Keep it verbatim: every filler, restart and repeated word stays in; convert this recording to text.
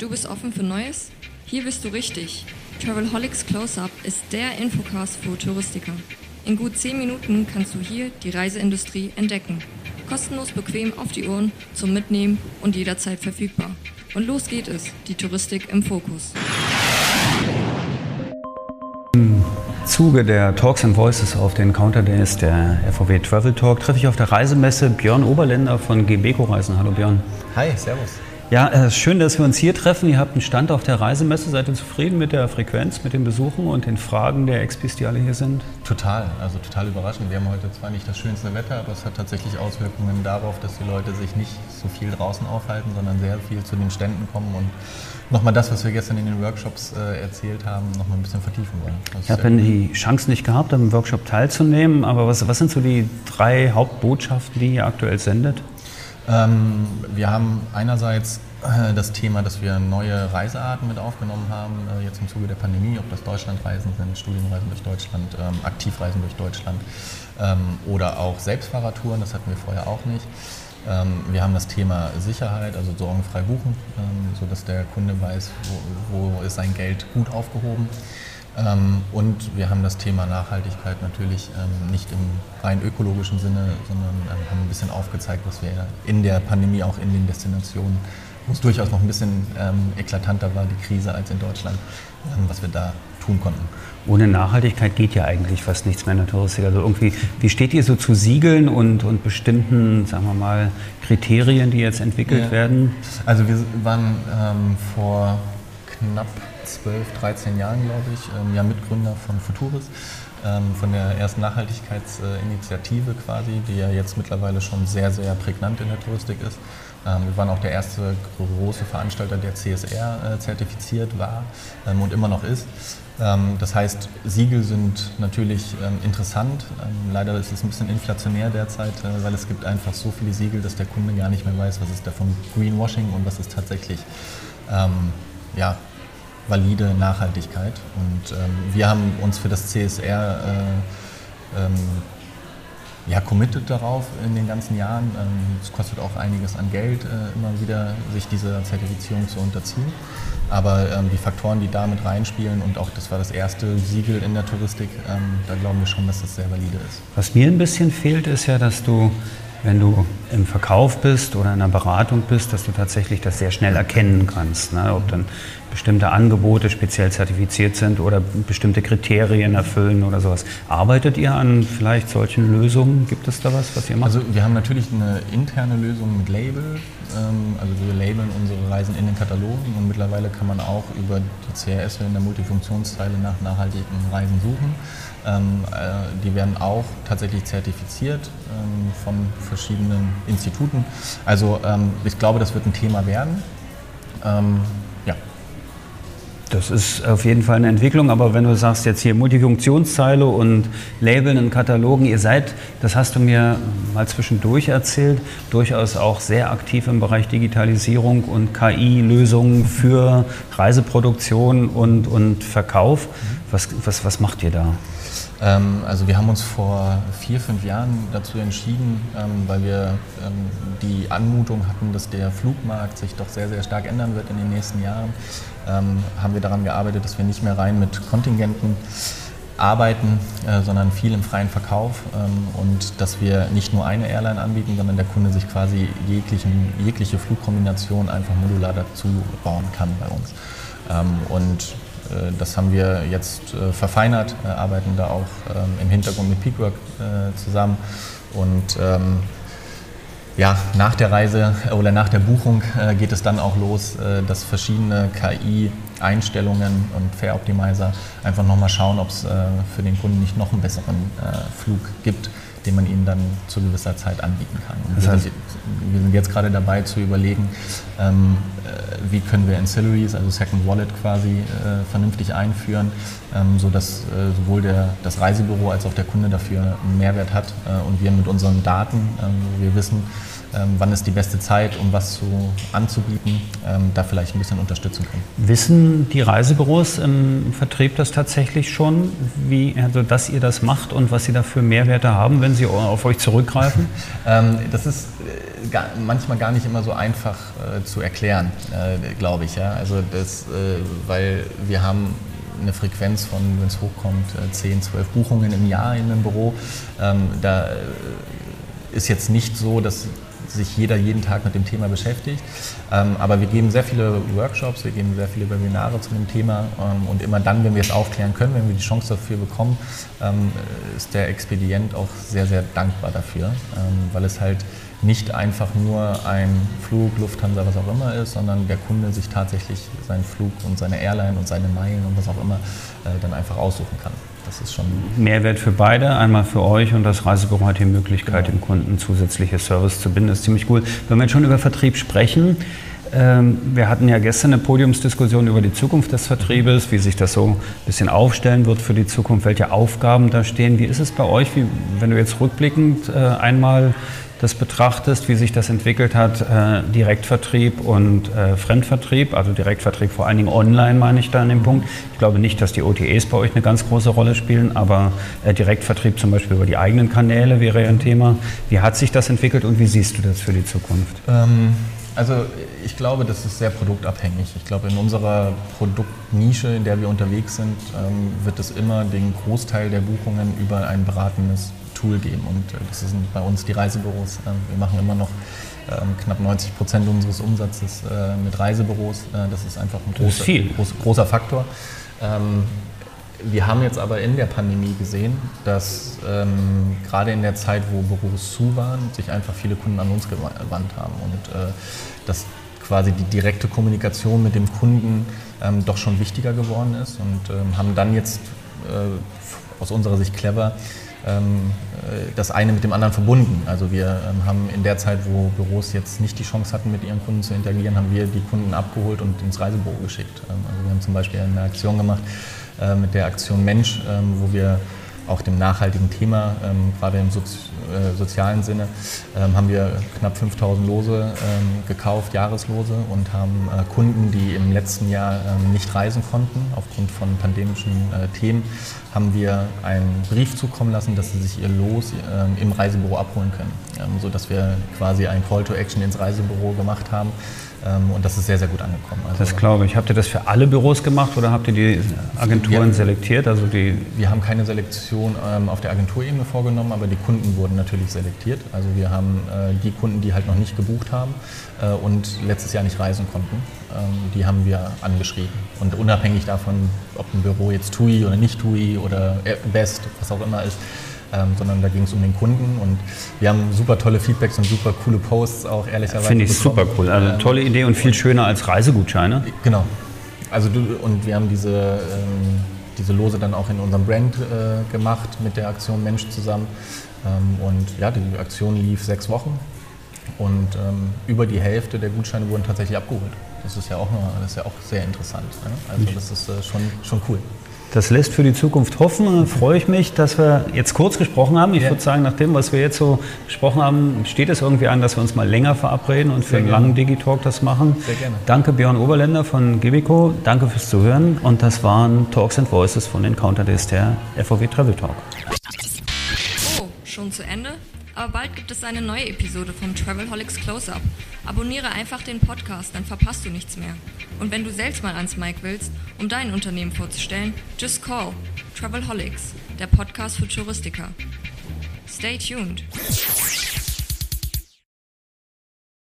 Du bist offen für Neues? Hier bist du richtig. Travelholics Close-Up ist der Infocast für Touristiker. In gut zehn Minuten kannst du hier die Reiseindustrie entdecken. Kostenlos, bequem auf die Ohren, zum Mitnehmen und jederzeit verfügbar. Und los geht es, die Touristik im Fokus. Im Zuge der Talks and Voices auf den Counter Days der F V W Travel Talk treffe ich auf der Reisemesse Björn Oberländer von Gebeco Reisen. Hallo Björn. Hi, servus. Ja, äh, schön, dass wir uns hier treffen. Ihr habt einen Stand auf der Reisemesse. Seid ihr zufrieden mit der Frequenz, mit den Besuchen und den Fragen der Expis, die alle hier sind? Total, also total überraschend. Wir haben heute zwar nicht das schönste Wetter, aber es hat tatsächlich Auswirkungen darauf, dass die Leute sich nicht so viel draußen aufhalten, sondern sehr viel zu den Ständen kommen und nochmal das, was wir gestern in den Workshops äh, erzählt haben, nochmal ein bisschen vertiefen wollen. Ich habe die Chance nicht gehabt, am Workshop teilzunehmen, aber was, was sind so die drei Hauptbotschaften, die ihr aktuell sendet? Ähm, wir haben einerseits äh, das Thema, dass wir neue Reisearten mit aufgenommen haben, äh, jetzt im Zuge der Pandemie, ob das Deutschlandreisen sind, Studienreisen durch Deutschland, ähm, Aktivreisen durch Deutschland ähm, oder auch Selbstfahrertouren, das hatten wir vorher auch nicht. Ähm, wir haben das Thema Sicherheit, also sorgenfrei buchen, ähm, sodass der Kunde weiß, wo, wo ist sein Geld gut aufgehoben. Ähm, und wir haben das Thema Nachhaltigkeit natürlich ähm, nicht im rein ökologischen Sinne, sondern ähm, haben ein bisschen aufgezeigt, was wir in der Pandemie auch in den Destinationen, wo es durchaus noch ein bisschen ähm, eklatanter war, die Krise als in Deutschland, ähm, was wir da tun konnten. Ohne Nachhaltigkeit geht ja eigentlich fast nichts mehr in der Touristik. Also irgendwie, wie steht ihr so zu Siegeln und, und bestimmten, sagen wir mal, Kriterien, die jetzt entwickelt ja. werden? Also wir waren ähm, vor knapp zwölf, dreizehn Jahren, glaube ich, ähm, ja Mitgründer von Futuris, ähm, von der ersten Nachhaltigkeitsinitiative quasi, die ja jetzt mittlerweile schon sehr, sehr prägnant in der Touristik ist. Ähm, wir waren auch der erste große Veranstalter, der C S R äh, zertifiziert war ähm, und immer noch ist. Ähm, das heißt, Siegel sind natürlich ähm, interessant. Ähm, leider ist es ein bisschen inflationär derzeit, äh, weil es gibt einfach so viele Siegel, dass der Kunde gar nicht mehr weiß, was ist davon Greenwashing und was ist tatsächlich, ähm, ja, valide Nachhaltigkeit. Und ähm, wir haben uns für das C S R äh, ähm, ja, committed darauf in den ganzen Jahren. Es ähm, kostet auch einiges an Geld, äh, immer wieder sich dieser Zertifizierung zu unterziehen. Aber ähm, die Faktoren, die da mit reinspielen und auch das war das erste Siegel in der Touristik, ähm, da glauben wir schon, dass das sehr valide ist. Was mir ein bisschen fehlt, ist ja, dass du, wenn du im Verkauf bist oder in einer Beratung bist, dass du tatsächlich das sehr schnell erkennen kannst, ne? Ob dann bestimmte Angebote speziell zertifiziert sind oder bestimmte Kriterien erfüllen oder sowas. Arbeitet ihr an vielleicht solchen Lösungen? Gibt es da was, was ihr macht? Also wir haben natürlich eine interne Lösung mit Label. Also wir labeln unsere Reisen in den Katalogen und mittlerweile kann man auch über die C R S in der Multifunktionszeile nach nachhaltigen Reisen suchen. Die werden auch tatsächlich zertifiziert von verschiedenen Instituten. Also ich glaube, das wird ein Thema werden. Ja. Das ist auf jeden Fall eine Entwicklung, aber wenn du sagst jetzt hier Multifunktionszeile und Labeln in Katalogen, ihr seid, das hast du mir mal zwischendurch erzählt, durchaus auch sehr aktiv im Bereich Digitalisierung und K I-Lösungen für Reiseproduktion und, und Verkauf. Was, was, was macht ihr da? Also wir haben uns vor vier, fünf Jahren dazu entschieden, weil wir die Anmutung hatten, dass der Flugmarkt sich doch sehr, sehr stark ändern wird in den nächsten Jahren, haben wir daran gearbeitet, dass wir nicht mehr rein mit Kontingenten arbeiten, sondern viel im freien Verkauf und dass wir nicht nur eine Airline anbieten, sondern der Kunde sich quasi jeglichen, jegliche Flugkombination einfach modular dazu bauen kann bei uns. Und das haben wir jetzt äh, verfeinert, äh, arbeiten da auch ähm, im Hintergrund mit Peakwork äh, zusammen und ähm, ja, nach der Reise äh, oder nach der Buchung äh, geht es dann auch los, äh, dass verschiedene K I-Einstellungen und Fare-Optimizer einfach nochmal schauen, ob es äh, für den Kunden nicht noch einen besseren äh, Flug gibt, den man ihnen dann zu gewisser Zeit anbieten kann. Und das heißt, wir sind jetzt gerade dabei zu überlegen, ähm, äh, wie können wir Ancillaries, also Second Wallet quasi, äh, vernünftig einführen, ähm, sodass äh, sowohl der, das Reisebüro als auch der Kunde dafür einen Mehrwert hat äh, und wir mit unseren Daten, äh, wir wissen, Ähm, wann ist die beste Zeit, um was zu, anzubieten, ähm, da vielleicht ein bisschen unterstützen können. Wissen die Reisebüros im Vertrieb das tatsächlich schon, wie, also dass ihr das macht und was sie da für Mehrwerte haben, wenn sie auf euch zurückgreifen? ähm, das ist... Äh gar, manchmal gar nicht immer so einfach äh, zu erklären, äh, glaube ich. Ja? Also das, äh, weil wir haben eine Frequenz von, wenn es hochkommt, äh, zehn, zwölf Buchungen im Jahr in einem Büro. Ähm, da äh, ist jetzt nicht so, dass sich jeder jeden Tag mit dem Thema beschäftigt. Ähm, aber wir geben sehr viele Workshops, wir geben sehr viele Webinare zu dem Thema ähm, und immer dann, wenn wir es aufklären können, wenn wir die Chance dafür bekommen, ähm, ist der Expedient auch sehr, sehr dankbar dafür, ähm, weil es halt nicht einfach nur ein Flug, Lufthansa, was auch immer ist, sondern der Kunde sich tatsächlich seinen Flug und seine Airline und seine Meilen und was auch immer äh, dann einfach aussuchen kann. Das ist schon Mehrwert für beide, einmal für euch und das Reisebüro hat die Möglichkeit, genau, dem Kunden zusätzliche Service zu binden. Das ist ziemlich cool. Wenn wir jetzt schon über Vertrieb sprechen, ähm, wir hatten ja gestern eine Podiumsdiskussion über die Zukunft des Vertriebes, wie sich das so ein bisschen aufstellen wird für die Zukunft, welche Aufgaben da stehen. Wie ist es bei euch, wie, wenn du jetzt rückblickend äh, einmal das betrachtest, wie sich das entwickelt hat, äh, Direktvertrieb und äh, Fremdvertrieb, also Direktvertrieb vor allen Dingen online, meine ich da an dem Punkt. Ich glaube nicht, dass die O T As bei euch eine ganz große Rolle spielen, aber äh, Direktvertrieb zum Beispiel über die eigenen Kanäle wäre ja ein Thema. Wie hat sich das entwickelt und wie siehst du das für die Zukunft? Ähm, also ich glaube, das ist sehr produktabhängig. Ich glaube, in unserer Produktnische, in der wir unterwegs sind, ähm, wird es immer den Großteil der Buchungen über ein beratendes Tool geben und das sind bei uns die Reisebüros. Wir machen immer noch knapp neunzig Prozent unseres Umsatzes mit Reisebüros. Das ist einfach ein großer, groß, großer Faktor. Wir haben jetzt aber in der Pandemie gesehen, dass gerade in der Zeit, wo Büros zu waren, sich einfach viele Kunden an uns gewandt haben und dass quasi die direkte Kommunikation mit dem Kunden doch schon wichtiger geworden ist und haben dann jetzt aus unserer Sicht clever das eine mit dem anderen verbunden. Also wir haben in der Zeit, wo Büros jetzt nicht die Chance hatten, mit ihren Kunden zu interagieren, haben wir die Kunden abgeholt und ins Reisebüro geschickt. Also wir haben zum Beispiel eine Aktion gemacht mit der Aktion Mensch, wo wir auch dem nachhaltigen Thema, gerade im Sozi- äh, sozialen Sinne, haben wir knapp fünftausend Lose gekauft, Jahreslose, und haben Kunden, die im letzten Jahr nicht reisen konnten, aufgrund von pandemischen Themen, haben wir einen Brief zukommen lassen, dass sie sich ihr Los äh, im Reisebüro abholen können, ähm, sodass wir quasi ein Call to Action ins Reisebüro gemacht haben, ähm, und das ist sehr, sehr gut angekommen. Also, das glaube ich. Habt ihr das für alle Büros gemacht oder habt ihr die Agenturen wir, selektiert? Also die wir haben keine Selektion ähm, auf der Agenturebene vorgenommen, aber die Kunden wurden natürlich selektiert. Also wir haben äh, die Kunden, die halt noch nicht gebucht haben äh, und letztes Jahr nicht reisen konnten, ähm, die haben wir angeschrieben. Und unabhängig davon, ob ein Büro jetzt T U I oder nicht T U I oder BEST, was auch immer ist, ähm, sondern da ging es um den Kunden und wir haben super tolle Feedbacks und super coole Posts auch ehrlicherweise. Finde ich super cool, also eine tolle Idee und viel schöner als Reisegutscheine. Genau, also du, und wir haben diese, ähm, diese Lose dann auch in unserem Brand äh, gemacht mit der Aktion Mensch zusammen, ähm, und ja, die Aktion lief sechs Wochen und ähm, über die Hälfte der Gutscheine wurden tatsächlich abgeholt. Das ist ja auch, das ist ja auch sehr interessant, ne? Also das ist äh, schon, schon cool. Das lässt für die Zukunft hoffen. Freue ich mich, dass wir jetzt kurz gesprochen haben. Ich ja. würde sagen, nach dem, was wir jetzt so gesprochen haben, steht es irgendwie an, dass wir uns mal länger verabreden und für Sehr einen gerne. langen Digitalk das machen. Sehr gerne. Danke Björn Oberländer von Gebeco. Danke fürs Zuhören. Und das waren Talks and Voices von den Counter Days, der F V W Travel Talk. Oh, schon zu Ende? Aber bald gibt es eine neue Episode vom Travelholics Close-Up. Abonniere einfach den Podcast, dann verpasst du nichts mehr. Und wenn du selbst mal ans Mic willst, um dein Unternehmen vorzustellen, just call Travelholics, der Podcast für Touristiker. Stay tuned.